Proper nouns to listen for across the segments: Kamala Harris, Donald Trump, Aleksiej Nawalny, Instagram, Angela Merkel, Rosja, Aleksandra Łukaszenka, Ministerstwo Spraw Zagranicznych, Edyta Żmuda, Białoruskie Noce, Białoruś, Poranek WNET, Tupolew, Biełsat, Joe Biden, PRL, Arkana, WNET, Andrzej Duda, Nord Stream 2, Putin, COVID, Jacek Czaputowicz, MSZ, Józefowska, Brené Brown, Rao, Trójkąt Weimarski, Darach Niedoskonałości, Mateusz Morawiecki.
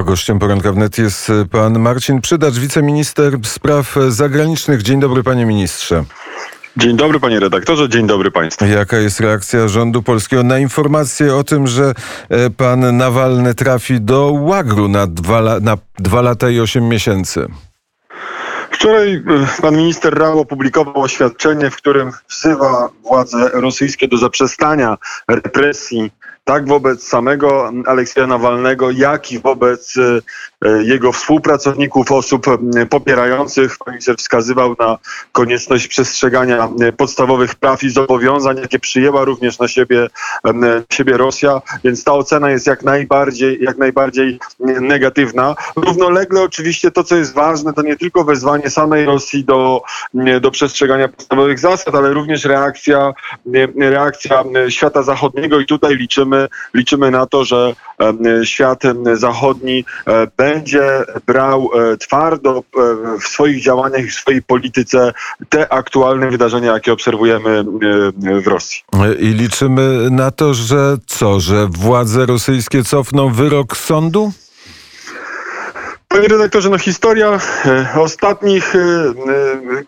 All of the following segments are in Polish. A gościem poranka WNET jest pan Marcin Przydacz, wiceminister spraw zagranicznych. Dzień dobry, panie ministrze. Dzień dobry, panie redaktorze, dzień dobry państwu. Jaka jest reakcja rządu polskiego na informację o tym, że pan Nawalny trafi do łagru na 2 lata i 8 miesięcy? Wczoraj pan minister Rao opublikował oświadczenie, w którym wzywa władze rosyjskie do zaprzestania represji tak wobec samego Aleksieja Nawalnego, jak i wobec jego współpracowników, osób popierających. Minister wskazywał na konieczność przestrzegania podstawowych praw i zobowiązań, jakie przyjęła również na siebie Rosja, więc ta ocena jest jak najbardziej negatywna. Równolegle oczywiście to, co jest ważne, to nie tylko wezwanie samej Rosji do przestrzegania podstawowych zasad, ale również reakcja świata zachodniego i tutaj liczymy na to, że świat zachodni będzie brał twardo w swoich działaniach i w swojej polityce te aktualne wydarzenia, jakie obserwujemy w Rosji. I liczymy na to, że władze rosyjskie cofną wyrok sądu? Panie redaktorze, historia ostatnich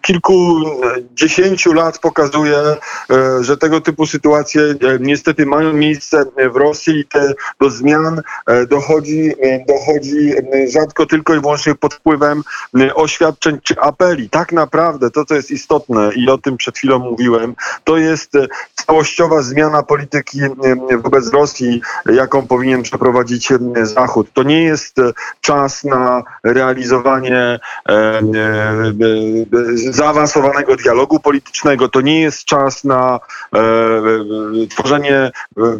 kilkudziesięciu lat pokazuje, że tego typu sytuacje niestety mają miejsce w Rosji i do zmian dochodzi rzadko tylko i wyłącznie pod wpływem oświadczeń czy apeli. Tak naprawdę to, co jest istotne i o tym przed chwilą mówiłem, to jest całościowa zmiana polityki wobec Rosji, jaką powinien przeprowadzić Zachód. To nie jest czas na realizowanie zaawansowanego dialogu politycznego. To nie jest czas na tworzenie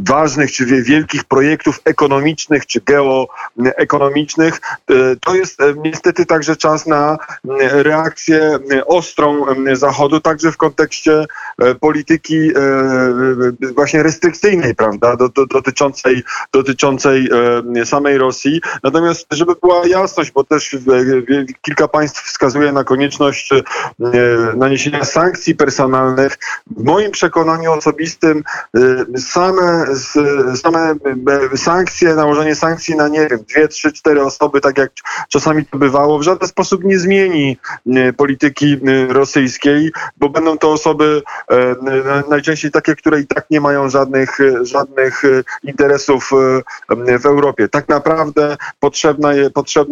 ważnych czy wielkich projektów ekonomicznych czy geoekonomicznych. To jest niestety także czas na reakcję ostrą Zachodu, także w kontekście polityki właśnie restrykcyjnej, prawda, dotyczącej samej Rosji. Natomiast, żeby była jasność, bo też kilka państw wskazuje na konieczność naniesienia sankcji personalnych. W moim przekonaniu osobistym same sankcje, nałożenie sankcji na, nie wiem, 2, 3, 4 osoby, tak jak czasami to bywało, w żaden sposób nie zmieni polityki rosyjskiej, bo będą to osoby najczęściej takie, które i tak nie mają żadnych interesów w Europie. Tak naprawdę potrzebny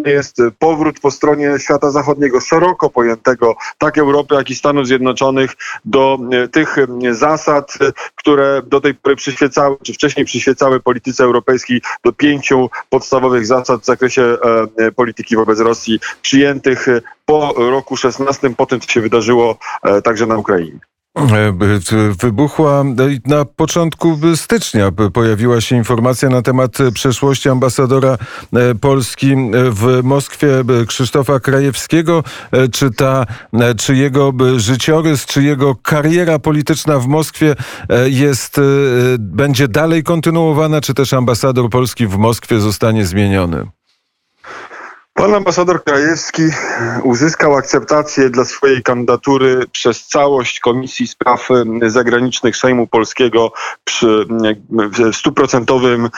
jest powrót po stronie świata zachodniego, szeroko pojętego, tak Europy, jak i Stanów Zjednoczonych, do tych zasad, które do tej pory przyświecały, czy wcześniej przyświecały polityce europejskiej, do 5 podstawowych zasad w zakresie polityki wobec Rosji, przyjętych po roku 16, po tym, co się wydarzyło także na Ukrainie. Wybuchła na początku stycznia, pojawiła się informacja na temat przeszłości ambasadora Polski w Moskwie Krzysztofa Krajewskiego. Czy jego życiorys, czy jego kariera polityczna w Moskwie będzie dalej kontynuowana, czy też ambasador Polski w Moskwie zostanie zmieniony? Pan ambasador Krajewski uzyskał akceptację dla swojej kandydatury przez całość Komisji Spraw Zagranicznych Sejmu Polskiego w 100%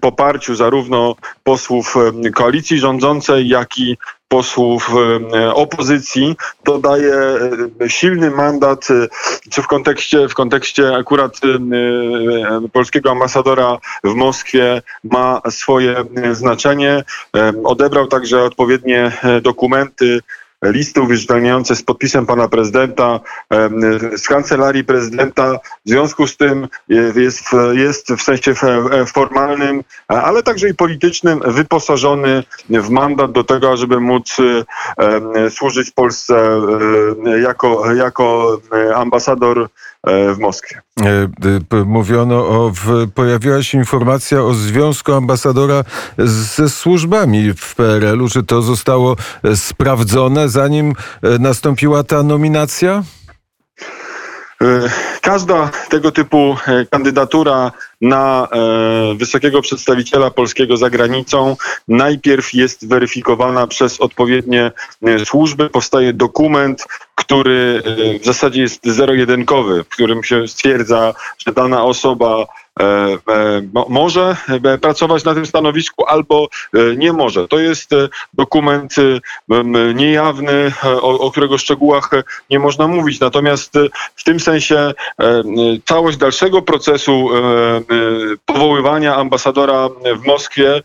poparciu zarówno posłów koalicji rządzącej, jak i posłów opozycji. To daje silny mandat, czy w kontekście akurat polskiego ambasadora w Moskwie ma swoje znaczenie. Odebrał także odpowiednie dokumenty, listy uwierzytelniające z podpisem pana prezydenta, z kancelarii prezydenta. W związku z tym jest w sensie formalnym, ale także i politycznym wyposażony w mandat do tego, żeby móc służyć Polsce jako ambasador w Moskwie. Pojawiła się informacja o związku ambasadora ze służbami w PRL-u. Czy to zostało sprawdzone, zanim nastąpiła ta nominacja? Każda tego typu kandydatura na wysokiego przedstawiciela polskiego za granicą najpierw jest weryfikowana przez odpowiednie służby. Powstaje dokument, który w zasadzie jest zero-jedynkowy, w którym się stwierdza, że dana osoba może pracować na tym stanowisku albo nie może. To jest dokument niejawny, o którego szczegółach nie można mówić. Natomiast w tym sensie całość dalszego procesu powoływania ambasadora w Moskwie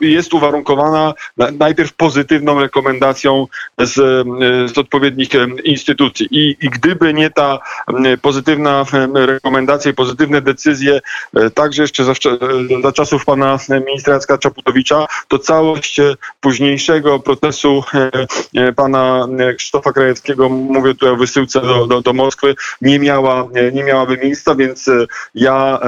jest uwarunkowana najpierw pozytywną rekomendacją z odpowiednich instytucji. I gdyby nie ta pozytywna rekomendacja i pozytywne decyzje, także jeszcze za czasów pana ministra Jacka Czaputowicza, to całość późniejszego procesu pana Krzysztofa Krajewskiego, mówię tutaj o wysyłce do Moskwy, nie miałaby miejsca, więc ja,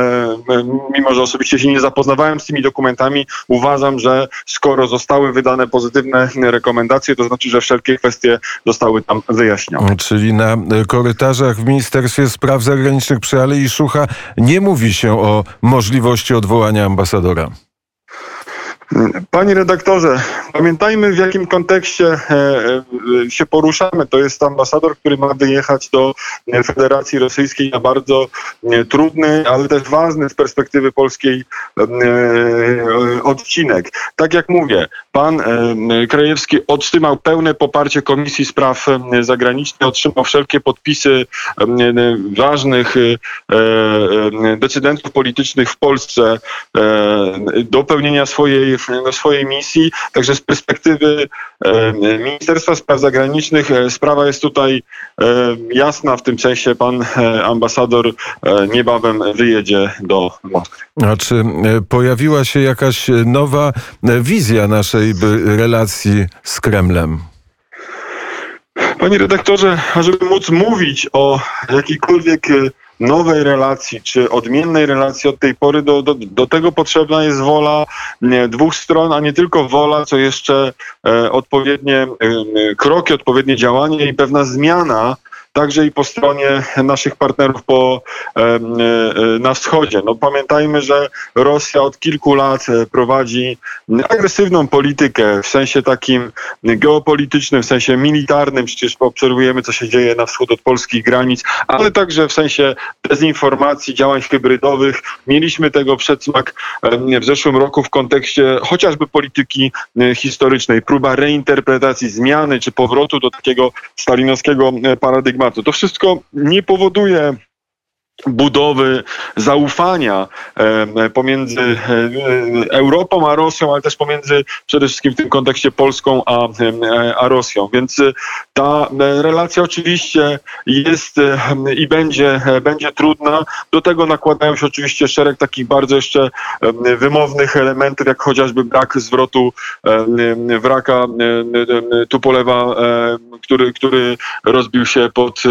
mimo że osobiście się nie zapoznawałem z tymi dokumentami, uważam, że skoro zostały wydane pozytywne rekomendacje, to znaczy, że wszelkie kwestie zostały tam wyjaśnione. Czyli na korytarzach w Ministerstwie Spraw Zagranicznych przy Alei Szucha nie mówi się o możliwości odwołania ambasadora. Panie redaktorze, pamiętajmy, w jakim kontekście się poruszamy. To jest ambasador, który ma wyjechać do Federacji Rosyjskiej na bardzo trudny, ale też ważny z perspektywy polskiej odcinek. Tak jak mówię, pan Krajewski otrzymał pełne poparcie Komisji Spraw Zagranicznych, otrzymał wszelkie podpisy ważnych decydentów politycznych w Polsce do pełnienia swojej misji. Także z perspektywy Ministerstwa Spraw Zagranicznych sprawa jest tutaj jasna. W tym sensie pan ambasador niebawem wyjedzie do Moskwy. A czy pojawiła się jakaś nowa wizja naszej relacji z Kremlem? Panie redaktorze, żeby móc mówić o jakiejkolwiek nowej relacji, czy odmiennej relacji od tej pory, do tego potrzebna jest wola dwóch stron, a nie tylko wola, co jeszcze odpowiednie kroki, odpowiednie działanie i pewna zmiana, także i po stronie naszych partnerów na wschodzie. No, pamiętajmy, że Rosja od kilku lat prowadzi agresywną politykę w sensie takim geopolitycznym, w sensie militarnym. Przecież obserwujemy, co się dzieje na wschód od polskich granic, ale także w sensie dezinformacji, działań hybrydowych. Mieliśmy tego przedsmak w zeszłym roku w kontekście chociażby polityki historycznej. Próba reinterpretacji, zmiany czy powrotu do takiego stalinowskiego paradygmatu. To wszystko nie powoduje budowy zaufania pomiędzy Europą a Rosją, ale też pomiędzy przede wszystkim w tym kontekście Polską a Rosją. Więc ta relacja oczywiście jest i będzie trudna. Do tego nakładają się oczywiście szereg takich bardzo jeszcze wymownych elementów, jak chociażby brak zwrotu wraka Tupolewa, który rozbił się pod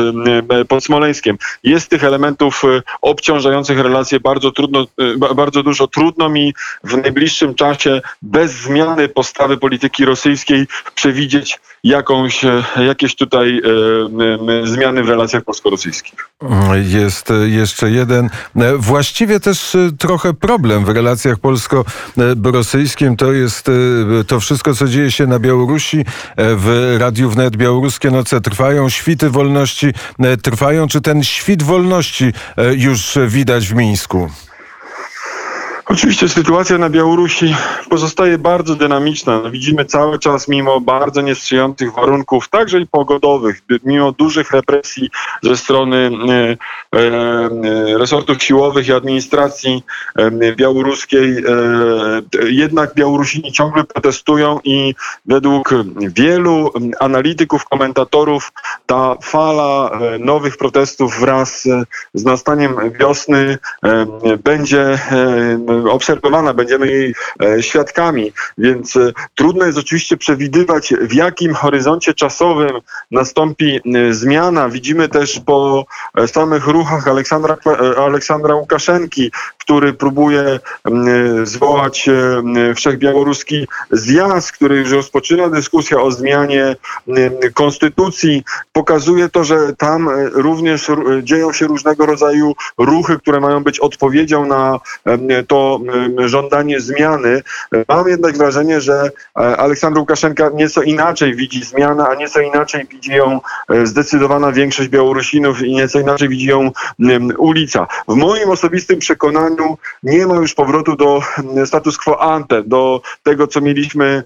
Smoleńskiem. Jest tych elementów obciążających relacje bardzo dużo. Trudno mi w najbliższym czasie bez zmiany postawy polityki rosyjskiej przewidzieć jakieś tutaj zmiany w relacjach polsko-rosyjskich. Jest jeszcze jeden, właściwie też trochę problem w relacjach polsko-rosyjskim. To jest to wszystko, co dzieje się na Białorusi. W Radiu WNET Białoruskie Noce trwają, świty wolności trwają. Czy ten świt wolności już widać w Mińsku? Oczywiście sytuacja na Białorusi pozostaje bardzo dynamiczna. Widzimy cały czas, mimo bardzo niesprzyjających warunków, także i pogodowych, mimo dużych represji ze strony resortów siłowych i administracji białoruskiej, jednak Białorusini ciągle protestują i według wielu analityków, komentatorów ta fala nowych protestów wraz z nastaniem wiosny będzie obserwowana, będziemy jej świadkami, więc trudno jest oczywiście przewidywać, w jakim horyzoncie czasowym nastąpi zmiana. Widzimy też po samych ruchach Aleksandra Łukaszenki, który próbuje zwołać wszechbiałoruski zjazd, który już rozpoczyna dyskusję o zmianie konstytucji. Pokazuje to, że tam również dzieją się różnego rodzaju ruchy, które mają być odpowiedzią na to o żądanie zmiany. Mam jednak wrażenie, że Aleksandra Łukaszenka nieco inaczej widzi zmianę, a nieco inaczej widzi ją zdecydowana większość Białorusinów i nieco inaczej widzi ją ulica. W moim osobistym przekonaniu nie ma już powrotu do status quo ante, do tego, co mieliśmy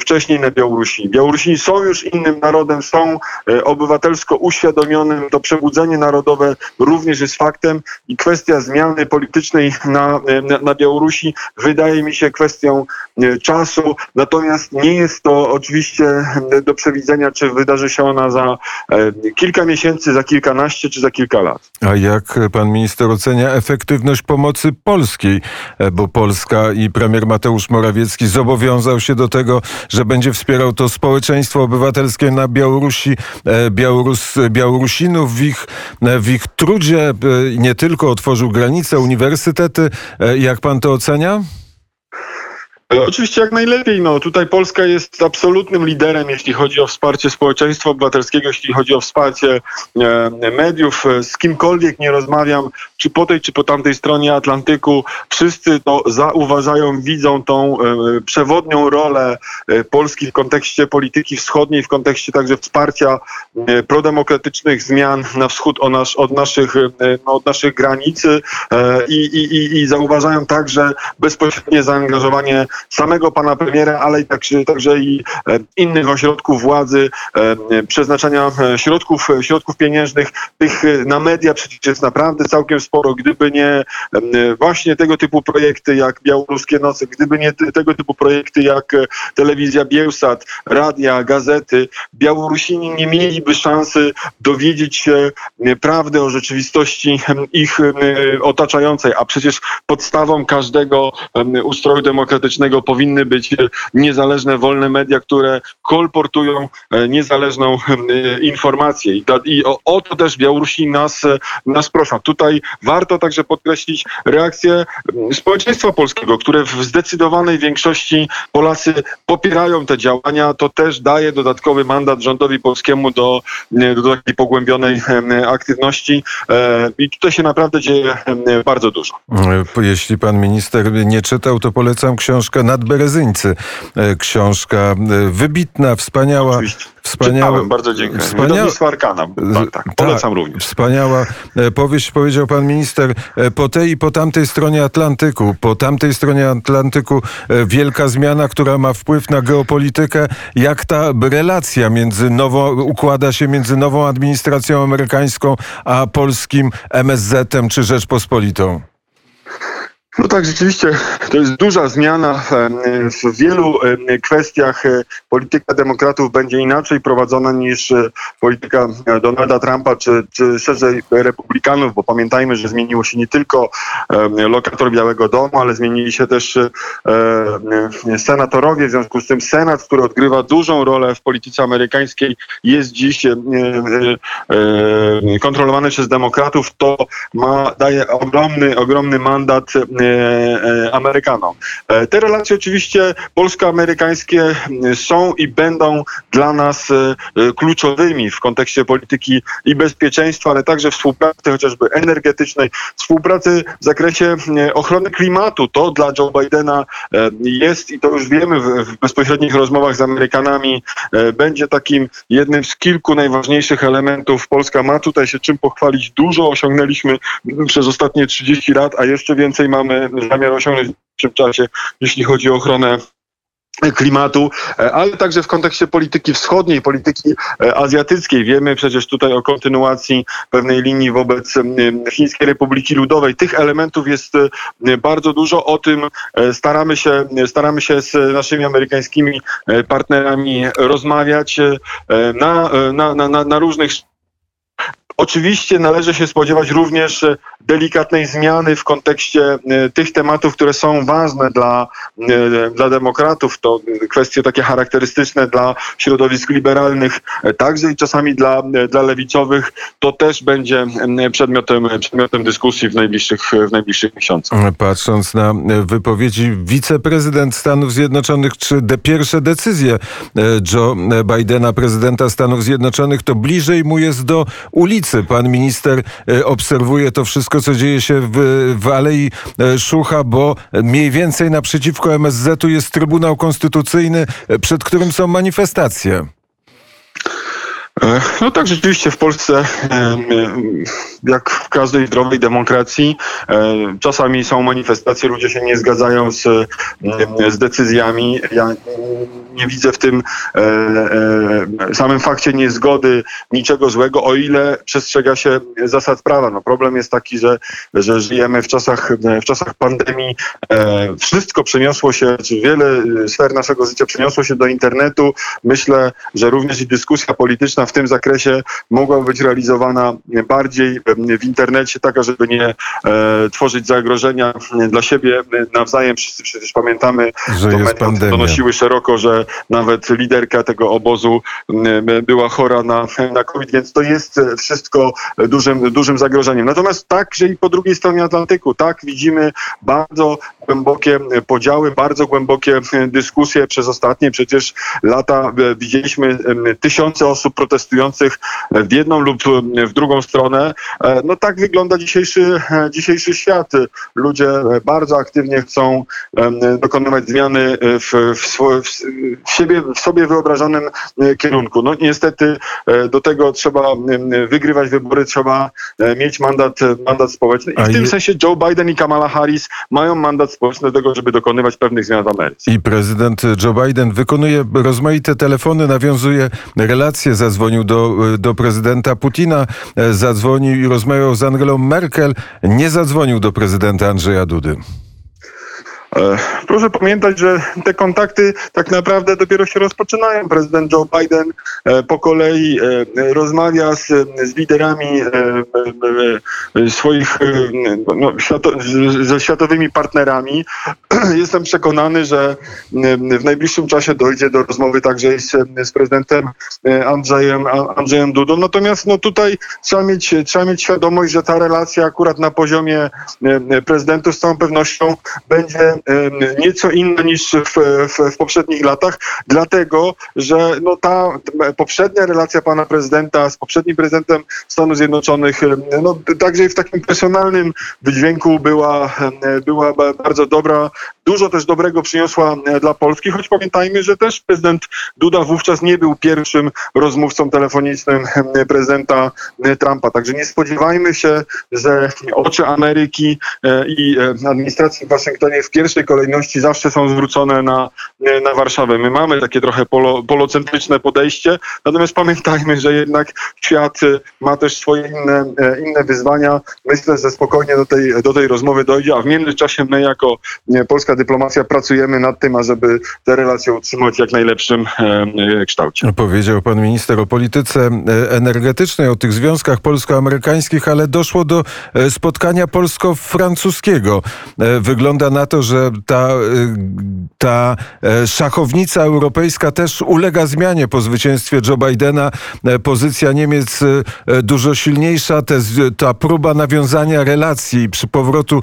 wcześniej na Białorusi. Białorusini są już innym narodem, są obywatelsko uświadomionym. To przebudzenie narodowe również jest faktem i kwestia zmiany politycznej na Białorusi wydaje mi się kwestią czasu. Natomiast nie jest to oczywiście do przewidzenia, czy wydarzy się ona za kilka miesięcy, za kilkanaście czy za kilka lat. A jak pan minister ocenia efektywność pomocy polskiej? Bo Polska i premier Mateusz Morawiecki zobowiązał się do tego, że będzie wspierał to społeczeństwo obywatelskie na Białorusi, Białorusinów w ich trudzie. Nie tylko otworzył granice, uniwersytety. Jak pan to ocenia? Oczywiście jak najlepiej. No, tutaj Polska jest absolutnym liderem, jeśli chodzi o wsparcie społeczeństwa obywatelskiego, jeśli chodzi o wsparcie mediów. Z kimkolwiek nie rozmawiam, czy po tej, czy po tamtej stronie Atlantyku, wszyscy to zauważają, widzą tą przewodnią rolę Polski w kontekście polityki wschodniej, w kontekście także wsparcia prodemokratycznych zmian na wschód od naszych granic i zauważają także bezpośrednie zaangażowanie samego pana premiera, ale także i innych ośrodków władzy, przeznaczania środków pieniężnych. Tych na media przecież jest naprawdę całkiem sporo. Gdyby nie właśnie tego typu projekty jak Białoruskie Noce, gdyby nie tego typu projekty jak telewizja Biełsat, radia, gazety, Białorusini nie mieliby szansy dowiedzieć się prawdy o rzeczywistości ich otaczającej. A przecież podstawą każdego ustroju demokratycznego powinny być niezależne, wolne media, które kolportują niezależną informację. I o to też Białorusi nas proszą. Tutaj warto także podkreślić reakcję społeczeństwa polskiego, które w zdecydowanej większości Polacy popierają te działania. To też daje dodatkowy mandat rządowi polskiemu do takiej pogłębionej aktywności. I tutaj się naprawdę dzieje bardzo dużo. Jeśli pan minister nie czytał, to polecam książkę Berezyńcy. Książka wybitna, wspaniała. Oczywiście. Czytałem, bardzo dziękuję. Wydawnictwo Arkana. Tak, polecam również. Wspaniała powieść, powiedział pan minister. Po tej i po tamtej stronie Atlantyku. Po tamtej stronie Atlantyku wielka zmiana, która ma wpływ na geopolitykę. Jak ta relacja układa się między nową administracją amerykańską a polskim MSZ-em czy Rzeczpospolitą? No tak, rzeczywiście to jest duża zmiana. W wielu kwestiach polityka demokratów będzie inaczej prowadzona niż polityka Donalda Trumpa czy szerzej republikanów, bo pamiętajmy, że zmieniło się nie tylko lokator Białego Domu, ale zmienili się też senatorowie. W związku z tym Senat, który odgrywa dużą rolę w polityce amerykańskiej, jest dziś kontrolowany przez demokratów. To daje ogromny mandat Amerykanom. Te relacje oczywiście polsko-amerykańskie są i będą dla nas kluczowymi w kontekście polityki i bezpieczeństwa, ale także współpracy chociażby energetycznej, współpracy w zakresie ochrony klimatu. To dla Joe Bidena jest i to już wiemy w bezpośrednich rozmowach z Amerykanami, będzie takim jednym z kilku najważniejszych elementów. Polska ma tutaj się czym pochwalić. Dużo osiągnęliśmy przez ostatnie 30 lat, a jeszcze więcej mamy zamiar osiągnąć w tym czasie, jeśli chodzi o ochronę klimatu, ale także w kontekście polityki wschodniej, polityki azjatyckiej. Wiemy przecież tutaj o kontynuacji pewnej linii wobec Chińskiej Republiki Ludowej. Tych elementów jest bardzo dużo. O tym staramy się z naszymi amerykańskimi partnerami rozmawiać na różnych. Oczywiście należy się spodziewać również delikatnej zmiany w kontekście tych tematów, które są ważne dla demokratów. To kwestie takie charakterystyczne dla środowisk liberalnych, także i czasami dla lewicowych. To też będzie przedmiotem dyskusji w najbliższych miesiącach. Patrząc na wypowiedzi wiceprezydent Stanów Zjednoczonych, czy pierwsze decyzje Joe Bidena, prezydenta Stanów Zjednoczonych, to bliżej mu jest do ulicy. Pan minister obserwuje to wszystko, co dzieje się w Alei Szucha, bo mniej więcej naprzeciwko MSZ-u jest Trybunał Konstytucyjny, przed którym są manifestacje. No tak, rzeczywiście w Polsce, jak w każdej zdrowej demokracji, czasami są manifestacje, ludzie się nie zgadzają z decyzjami. Ja nie widzę w tym samym fakcie niezgody niczego złego, o ile przestrzega się zasad prawa. No problem jest taki, że żyjemy w czasach pandemii. Wszystko przeniosło się, czy wiele sfer naszego życia przeniosło się do internetu. Myślę, że również i dyskusja polityczna w tym zakresie mogła być realizowana bardziej w internecie, taka, żeby nie tworzyć zagrożenia dla siebie nawzajem. Wszyscy przecież pamiętamy, że media donosiły szeroko, że nawet liderka tego obozu była chora na COVID, więc to jest wszystko dużym zagrożeniem. Natomiast także i po drugiej stronie Atlantyku, tak, widzimy bardzo głębokie podziały, bardzo głębokie dyskusje. Przez ostatnie przecież lata widzieliśmy tysiące osób protestujących w jedną lub w drugą stronę. No tak wygląda dzisiejszy świat. Ludzie bardzo aktywnie chcą dokonywać zmiany w sobie wyobrażonym kierunku. No niestety do tego trzeba wygrywać wybory, trzeba mieć mandat społeczny. I w tym sensie Joe Biden i Kamala Harris mają mandat społeczny do tego, żeby dokonywać pewnych zmian w Ameryce. I prezydent Joe Biden wykonuje rozmaite telefony, nawiązuje relacje, zadzwonił do prezydenta Putina, zadzwonił i rozmawiał z Angelą Merkel, nie zadzwonił do prezydenta Andrzeja Dudy. Proszę pamiętać, że te kontakty tak naprawdę dopiero się rozpoczynają. Prezydent Joe Biden po kolei rozmawia z liderami swoich, ze światowymi partnerami. Jestem przekonany, że w najbliższym czasie dojdzie do rozmowy także z prezydentem Andrzejem Dudą. Natomiast no, tutaj trzeba mieć świadomość, że ta relacja akurat na poziomie prezydentów z całą pewnością będzie nieco inna niż w poprzednich latach, dlatego, że no ta poprzednia relacja pana prezydenta z poprzednim prezydentem Stanów Zjednoczonych, no także i w takim personalnym wydźwięku była bardzo dobra. Dużo też dobrego przyniosła dla Polski, choć pamiętajmy, że też prezydent Duda wówczas nie był pierwszym rozmówcą telefonicznym prezydenta Trumpa. Także nie spodziewajmy się, że oczy Ameryki i administracji w Waszyngtonie w pierwszej kolejności zawsze są zwrócone na Warszawę. My mamy takie trochę polocentryczne podejście, natomiast pamiętajmy, że jednak świat ma też swoje inne wyzwania. Myślę, że spokojnie do tej rozmowy dojdzie, a w międzyczasie my jako polska dyplomacja pracujemy nad tym, ażeby te relacje utrzymać w jak najlepszym kształcie. Powiedział pan minister o polityce energetycznej, o tych związkach polsko-amerykańskich, ale doszło do spotkania polsko-francuskiego. Wygląda na to, że ta szachownica europejska też ulega zmianie po zwycięstwie Joe Bidena. Pozycja Niemiec dużo silniejsza. Ta próba nawiązania relacji przy powrotu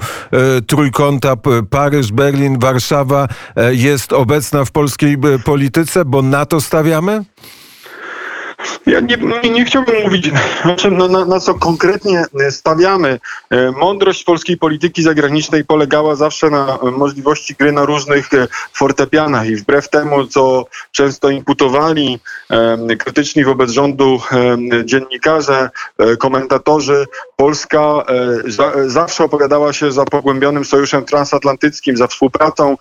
trójkąta Paryż, Berlin, Warszawa jest obecna w polskiej polityce, bo na to stawiamy? Ja nie chciałbym mówić, na co konkretnie stawiamy. Mądrość polskiej polityki zagranicznej polegała zawsze na możliwości gry na różnych fortepianach i wbrew temu, co często imputowali krytyczni wobec rządu dziennikarze, komentatorzy, Polska zawsze opowiadała się za pogłębionym sojuszem transatlantyckim, za współpracą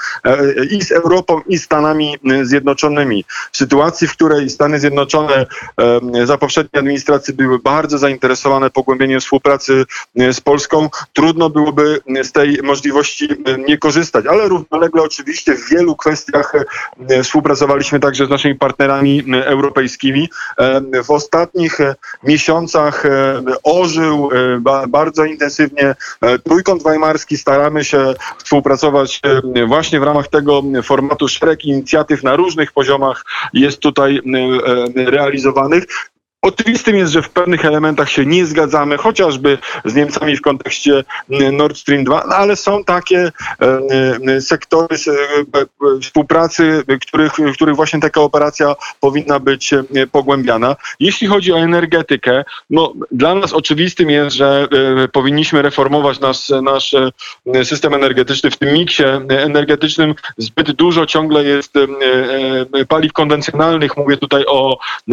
i z Europą, i Stanami Zjednoczonymi. W sytuacji, w której Stany Zjednoczone za poprzedniej administracji były bardzo zainteresowane pogłębieniem współpracy z Polską, trudno byłoby z tej możliwości nie korzystać, ale równolegle oczywiście w wielu kwestiach współpracowaliśmy także z naszymi partnerami europejskimi. W ostatnich miesiącach ożył bardzo intensywnie Trójkąt Weimarski. Staramy się współpracować właśnie w ramach tego formatu. Szereg inicjatyw na różnych poziomach jest tutaj realizowanych. Oczywistym jest, że w pewnych elementach się nie zgadzamy, chociażby z Niemcami w kontekście Nord Stream 2, ale są takie sektory współpracy, w których właśnie taka operacja powinna być pogłębiana. Jeśli chodzi o energetykę, no, dla nas oczywistym jest, że powinniśmy reformować nasz system energetyczny. W tym miksie energetycznym zbyt dużo ciągle jest paliw konwencjonalnych, mówię tutaj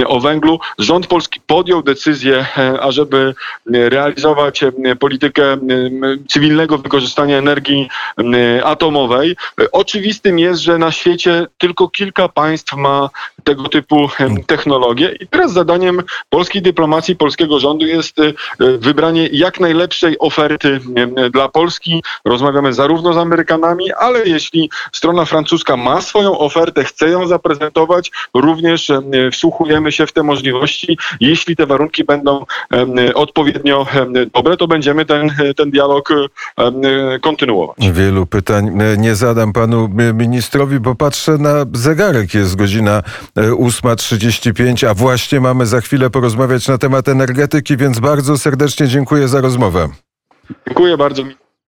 o węglu. Rząd polski podjął decyzję, ażeby realizować politykę cywilnego wykorzystania energii atomowej. Oczywistym jest, że na świecie tylko kilka państw ma tego typu technologie i teraz zadaniem polskiej dyplomacji, polskiego rządu jest wybranie jak najlepszej oferty dla Polski. Rozmawiamy zarówno z Amerykanami, ale jeśli strona francuska ma swoją ofertę, chce ją zaprezentować, również wsłuchujemy się w te możliwości. Jeśli te warunki będą odpowiednio dobre, to będziemy ten dialog kontynuować. Wielu pytań nie zadam panu ministrowi, bo patrzę na zegarek. Jest godzina 8:35, a właśnie mamy za chwilę porozmawiać na temat energetyki, więc bardzo serdecznie dziękuję za rozmowę. Dziękuję bardzo.